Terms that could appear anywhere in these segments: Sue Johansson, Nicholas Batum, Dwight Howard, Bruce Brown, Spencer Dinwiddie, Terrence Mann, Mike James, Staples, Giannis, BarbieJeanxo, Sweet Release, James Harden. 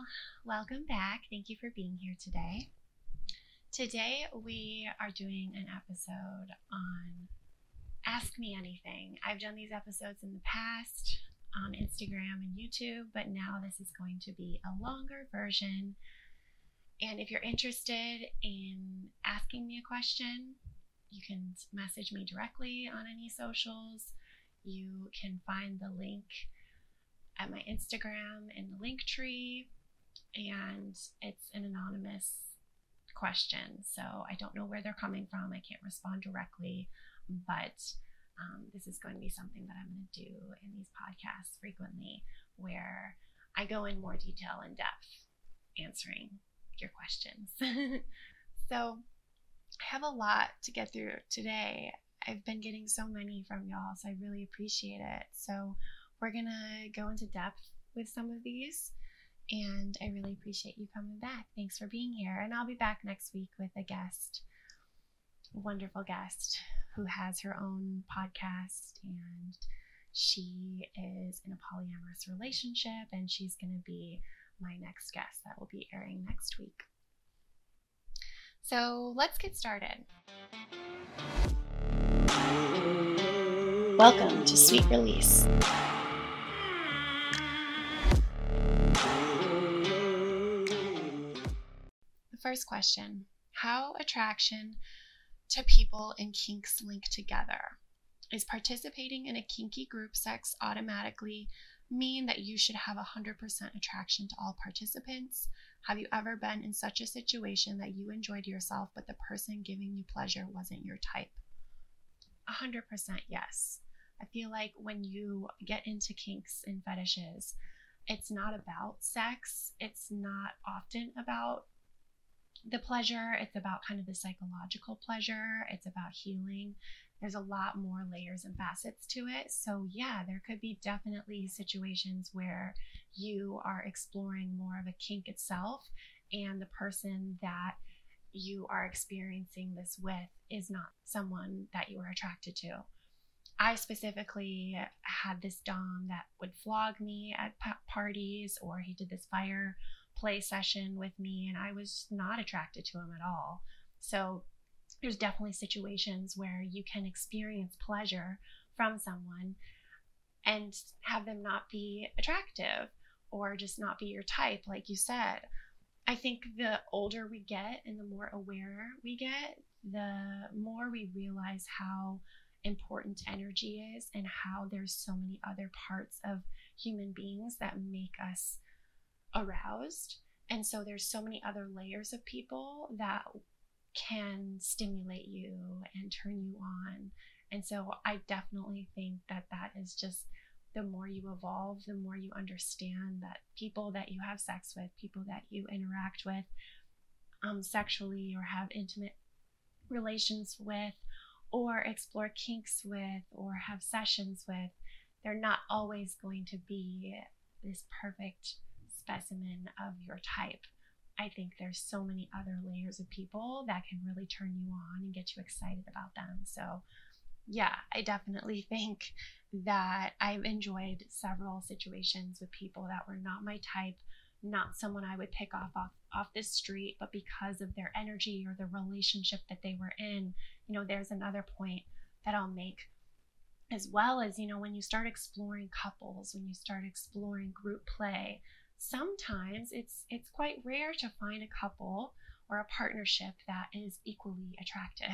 Well, welcome back. Thank you for being here today. Today we are doing an episode on Ask Me Anything. I've done these episodes in the past on Instagram and YouTube, but now this is going to be a longer version. And if you're interested in asking me a question, you can message me directly on any socials. You can find the link at my Instagram in the link tree, and it's an anonymous question. So I don't know where they're coming from. I can't respond directly, but this is going to be something that I'm going to do in these podcasts frequently, where I go in more detail and depth answering your questions. So I have a lot to get through today. I've been getting so many from y'all, so I really appreciate it. So we're going to go into depth with some of these, and I really appreciate you coming back. Thanks for being here. And I'll be back next week with a guest, a wonderful guest who has her own podcast, and she is in a polyamorous relationship, and she's going to be my next guest that will be airing next week. So let's get started. Welcome to Sweet Release. The first question: how attraction to people in kinks link together? Is participating in a kinky group sex automatically mean that you should have 100% attraction to all participants? Have you ever been in such a situation that you enjoyed yourself, but the person giving you pleasure wasn't your type? 100% yes. I feel like when you get into kinks and fetishes, it's not about sex. It's not often about the pleasure. It's about kind of the psychological pleasure. It's about healing. There's a lot more layers and facets to it. So yeah, there could be definitely situations where you are exploring more of a kink itself, and the person that you are experiencing this with is not someone that you are attracted to. I specifically had this dom that would flog me at parties, or he did this fire play session with me, and I was not attracted to him at all. So there's definitely situations where you can experience pleasure from someone and have them not be attractive or just not be your type, like you said. I think the older we get and the more aware we get, the more we realize how important energy is and how there's so many other parts of human beings that make us aroused. And so there's so many other layers of people that can stimulate you and turn you on. And so I definitely think that that is just, the more you evolve, the more you understand that people that you have sex with, people that you interact with sexually or have intimate relations with or explore kinks with or have sessions with, they're not always going to be this perfect specimen of your type. I think there's so many other layers of people that can really turn you on and get you excited about them. So yeah, I definitely think that I've enjoyed several situations with people that were not my type, not someone I would pick off the street, but because of their energy or the relationship that they were in. You know, there's another point that I'll make as well, as, you know, when you start exploring couples, when you start exploring group play, sometimes it's quite rare to find a couple or a partnership that is equally attractive.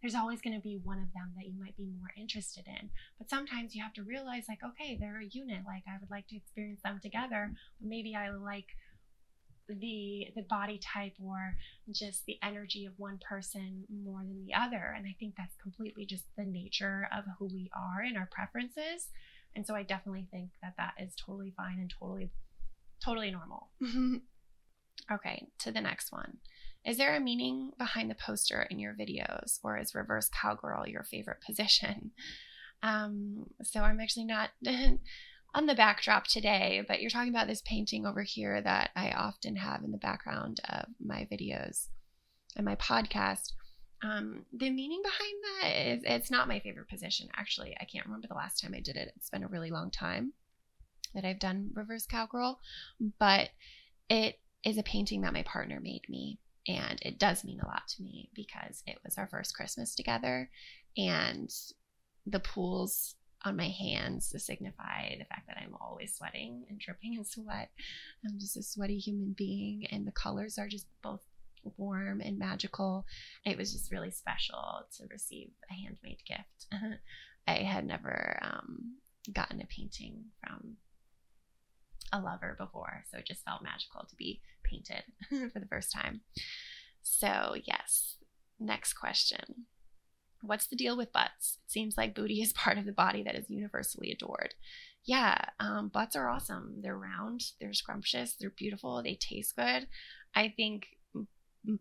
There's always going to be one of them that you might be more interested in, but sometimes you have to realize, like, okay, they're a unit. Like, I would like to experience them together. Maybe I like the body type or just the energy of one person more than the other. And I think that's completely just the nature of who we are and our preferences. And so I definitely think that that is totally fine and totally normal. Okay, to the next one. Is there a meaning behind the poster in your videos, or is reverse cowgirl your favorite position? So I'm actually not on the backdrop today, but you're talking about this painting over here that I often have in the background of my videos and my podcast. The meaning behind that is it's not my favorite position, actually. I can't remember the last time I did it. It's been a really long time that I've done reverse cowgirl, but It is a painting that my partner made me, and it does mean a lot to me because it was our first Christmas together, and the pools on my hands signify the fact that I'm always sweating and dripping in sweat. I'm just a sweaty human being, and the colors are just both warm and magical. It was just really special to receive a handmade gift. I had never gotten a painting from a lover before, so it just felt magical to be painted for the first time. So yes, next question. What's the deal with butts? It seems like booty is part of the body that is universally adored. Yeah, butts are awesome. They're round, they're scrumptious, they're beautiful, they taste good. I think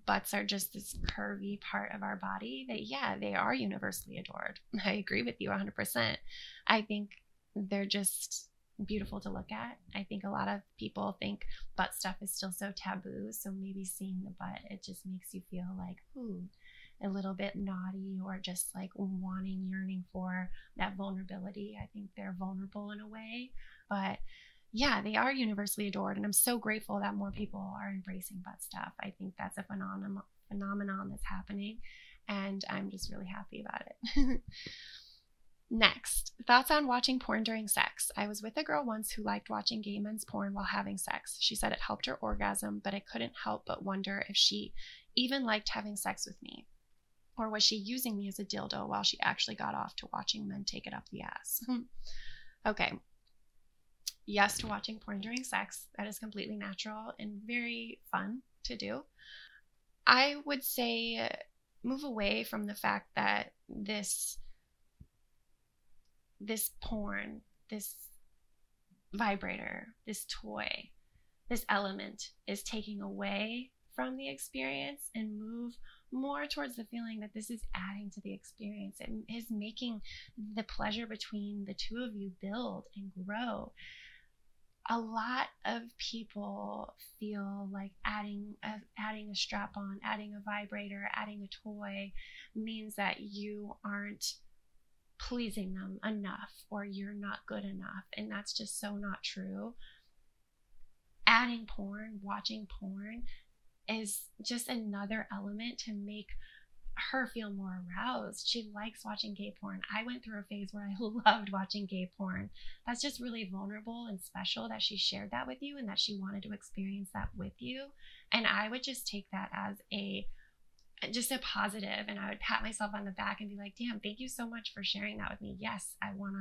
butts are just this curvy part of our body that, yeah, they are universally adored. I agree with you 100%. I think they're just beautiful to look at. I think a lot of people think butt stuff is still so taboo, so maybe seeing the butt, it just makes you feel like, ooh, a little bit naughty, or just like wanting, yearning for that vulnerability. I think they're vulnerable in a way, but yeah, they are universally adored, and I'm so grateful that more people are embracing butt stuff. I think that's a phenomenon that's happening, and I'm just really happy about it. Next, thoughts on watching porn during sex. I was with a girl once who liked watching gay men's porn while having sex. She said it helped her orgasm, but I couldn't help but wonder if she even liked having sex with me. Or was she using me as a dildo while she actually got off to watching men take it up the ass? Okay. Yes to watching porn during sex. That is completely natural and very fun to do. I would say move away from the fact that this porn, this vibrator, this toy, this element is taking away from the experience, and move more towards the feeling that this is adding to the experience. It is making the pleasure between the two of you build and grow. A lot of people feel like adding a strap on, adding a vibrator, adding a toy means that you aren't pleasing them enough, or you're not good enough, and that's just so not true. Adding porn, watching porn is just another element to make her feel more aroused. She likes watching gay porn. I went through a phase where I loved watching gay porn. That's just really vulnerable and special that she shared that with you, and that she wanted to experience that with you. And I would just take that as just a positive, and I would pat myself on the back and be like, damn, thank you so much for sharing that with me. Yes, I want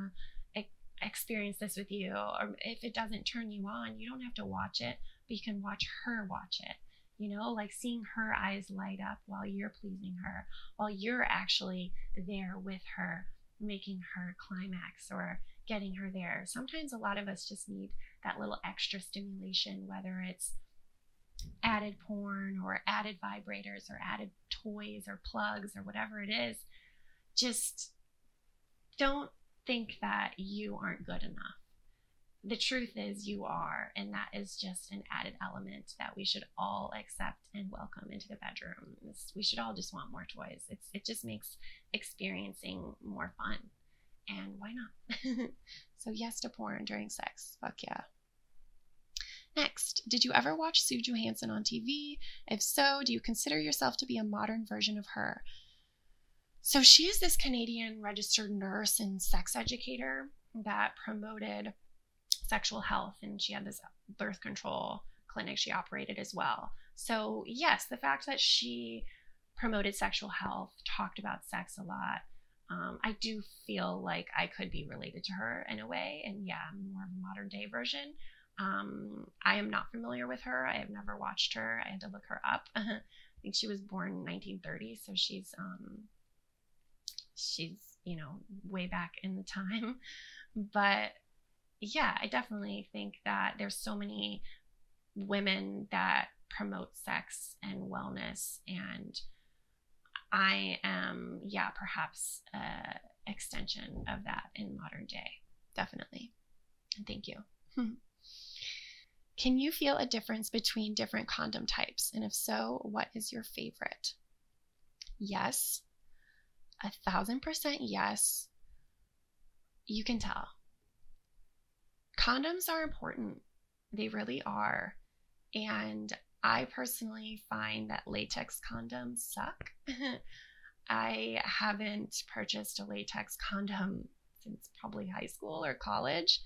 to experience this with you. Or if it doesn't turn you on, you don't have to watch it, but you can watch her watch it. You know, like seeing her eyes light up while you're pleasing her, while you're actually there with her, making her climax or getting her there. Sometimes a lot of us just need that little extra stimulation, whether it's added porn or added vibrators or added toys or plugs or whatever it is. Just don't think that you aren't good enough. The truth is you are, and that is just an added element that we should all accept and welcome into the bedroom. We should all just want more toys. It just makes experiencing more fun, and why not? So yes to porn during sex. Fuck yeah. Next, did you ever watch Sue Johansson on TV? If so, do you consider yourself to be a modern version of her? So she is this Canadian registered nurse and sex educator that promoted sexual health, and she had this birth control clinic she operated as well. So yes, the fact that she promoted sexual health, talked about sex a lot, I do feel like I could be related to her in a way, and yeah, more of a modern day version. I am not familiar with her. I have never watched her. I had to look her up. I think she was born in 1930, so she's way back in the time, but yeah, I definitely think that there's so many women that promote sex and wellness, and I am, perhaps an extension of that in modern day. Definitely. Thank you. Can you feel a difference between different condom types? And if so, what is your favorite? Yes. 1,000% yes. You can tell. Condoms are important. They really are. And I personally find that latex condoms suck. I haven't purchased a latex condom since probably high school or college.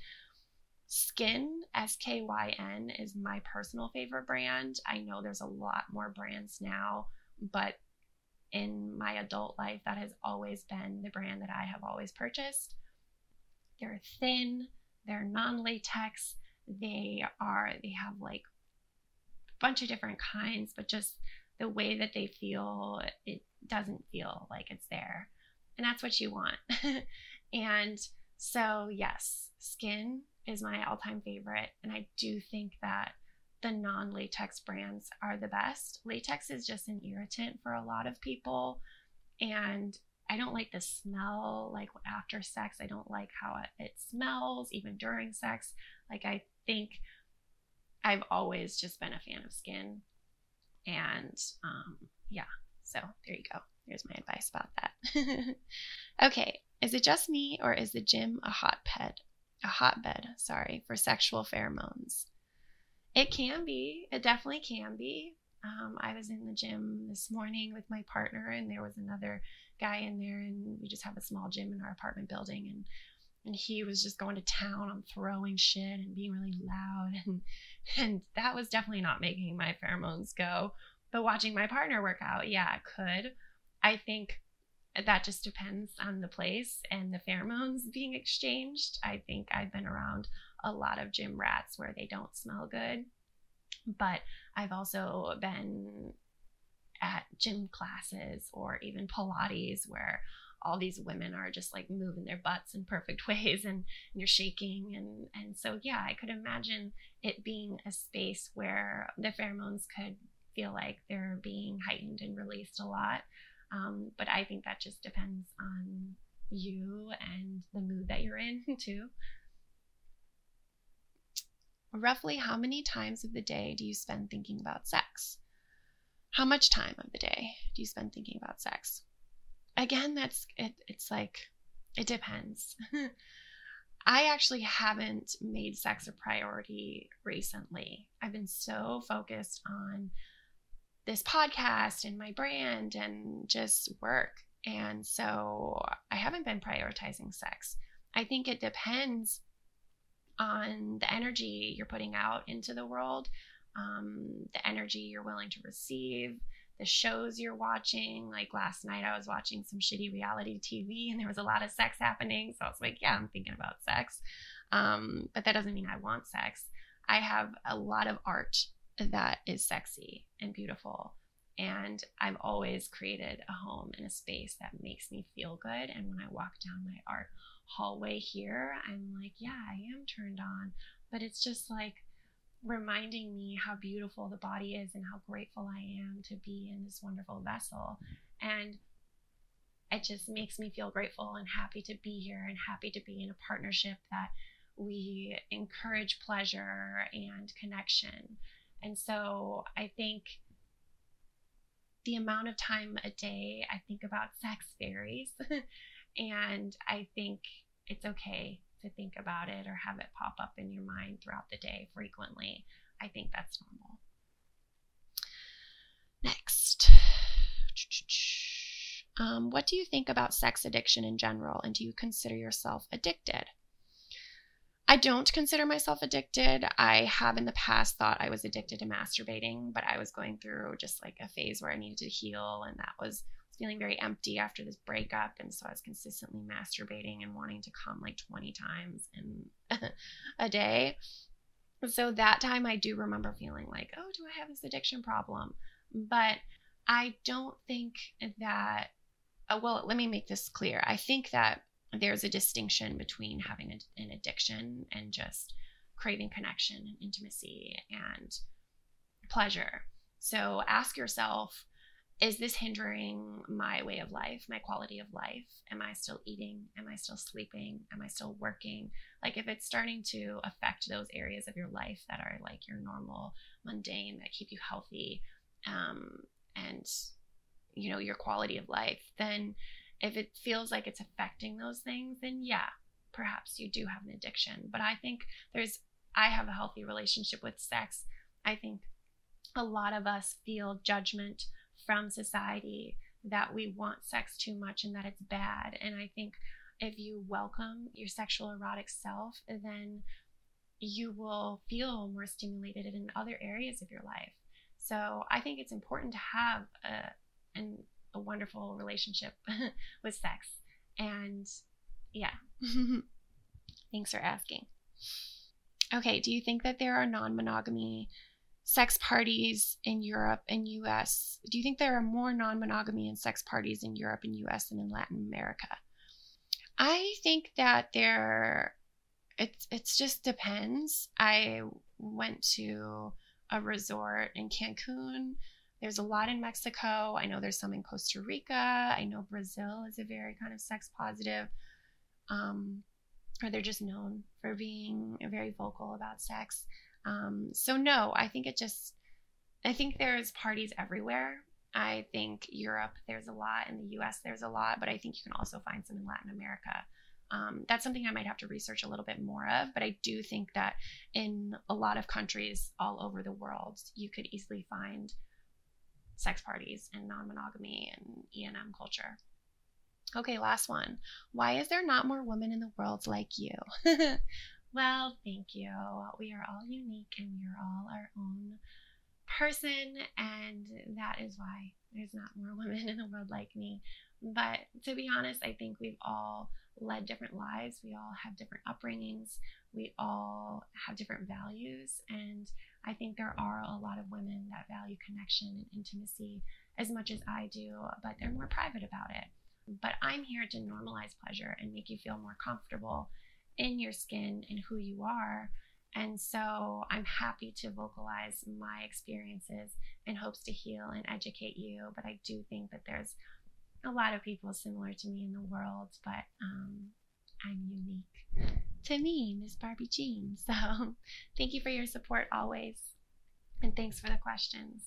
SKYN, S-K-Y-N, is my personal favorite brand. I know there's a lot more brands now, but in my adult life, that has always been the brand that I have always purchased. They're thin, they're non-latex, they have like a bunch of different kinds, but just the way that they feel, it doesn't feel like it's there. And that's what you want. And so yes, SKYN is my all-time favorite. And I do think that the non-latex brands are the best. Latex is just an irritant for a lot of people. And I don't like the smell, like after sex. I don't like how it smells, even during sex. Like, I think I've always just been a fan of SKYN. And yeah, so there you go. Here's my advice about that. Okay, is it just me or is the gym a hotbed, for sexual pheromones? It can be. It definitely can be. I was in the gym this morning with my partner, and there was another guy in there, and we just have a small gym in our apartment building, and he was just going to town on throwing shit and being really loud, and that was definitely not making my pheromones go. But watching my partner work out, yeah, it could. I think that just depends on the place and the pheromones being exchanged. I think I've been around a lot of gym rats where they don't smell good, but I've also been at gym classes or even Pilates where all these women are just like moving their butts in perfect ways and you're shaking. And so, yeah, I could imagine it being a space where the pheromones could feel like they're being heightened and released a lot. But I think that just depends on you and the mood that you're in too. Roughly how many times of the day do you spend thinking about sex? How much time of the day do you spend thinking about sex? Again, that's it. It's like, it depends. I actually haven't made sex a priority recently. I've been so focused on this podcast and my brand and just work. And so I haven't been prioritizing sex. I think it depends on the energy you're putting out into the world, the energy you're willing to receive, the shows you're watching. Like last night I was watching some shitty reality TV and there was a lot of sex happening. So I was like, yeah, I'm thinking about sex. But that doesn't mean I want sex. I have a lot of art that is sexy and beautiful. And I've always created a home and a space that makes me feel good. And when I walk down my art hallway here, I'm like, yeah, I am turned on. But it's just like reminding me how beautiful the body is and how grateful I am to be in this wonderful vessel. And it just makes me feel grateful and happy to be here and happy to be in a partnership that we encourage pleasure and connection. And so I think the amount of time a day I think about sex varies. And I think it's okay to think about it or have it pop up in your mind throughout the day frequently. I think that's normal. Next. What do you think about sex addiction in general? And do you consider yourself addicted? I don't consider myself addicted. I have in the past thought I was addicted to masturbating, but I was going through just like a phase where I needed to heal, and that was feeling very empty after this breakup. And so I was consistently masturbating and wanting to come like 20 times in a day. So that time I do remember feeling like, oh, do I have this addiction problem? But I don't think that, well, let me make this clear. I think that there's a distinction between having an addiction and just craving connection and intimacy and pleasure. So ask yourself, is this hindering my way of life, my quality of life? Am I still eating? Am I still sleeping? Am I still working? Like if it's starting to affect those areas of your life that are like your normal, mundane, that keep you healthy, and you know, your quality of life, then if it feels like it's affecting those things, then yeah, perhaps you do have an addiction. But I think I have a healthy relationship with sex. I think a lot of us feel judgment from society that we want sex too much and that it's bad. And I think if you welcome your sexual erotic self, then you will feel more stimulated in other areas of your life. So I think it's important to have a wonderful relationship with sex. And yeah, thanks for asking. Okay, do you think that there are non-monogamy sex parties in Europe and US? Do you think there are more non-monogamy and sex parties in Europe and US than in Latin America? I think that it's just depends. I went to a resort in Cancun. There's a lot in Mexico. I know there's some in Costa Rica. I know Brazil is a very kind of sex positive, or they're just known for being very vocal about sex. So no, I think there's parties everywhere. I think Europe, there's a lot, in the US, there's a lot, but I think you can also find some in Latin America. That's something I might have to research a little bit more of, but I do think that in a lot of countries all over the world, you could easily find sex parties and non-monogamy and E&M culture. Okay, last one. Why is there not more women in the world like you? Well, thank you. We are all unique and we're all our own person, and that is why there's not more women in the world like me. But to be honest, I think we've all led different lives. We all have different upbringings. We all have different values. And I think there are a lot of women that value connection and intimacy as much as I do, but they're more private about it. But I'm here to normalize pleasure and make you feel more comfortable in your skin and who you are. And so I'm happy to vocalize my experiences in hopes to heal and educate you. But I do think that there's a lot of people similar to me in the world, but I'm unique to me, Miss Barbie Jean. So thank you for your support always. And thanks for the questions.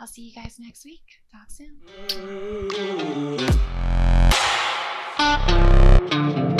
I'll see you guys next week. Talk soon.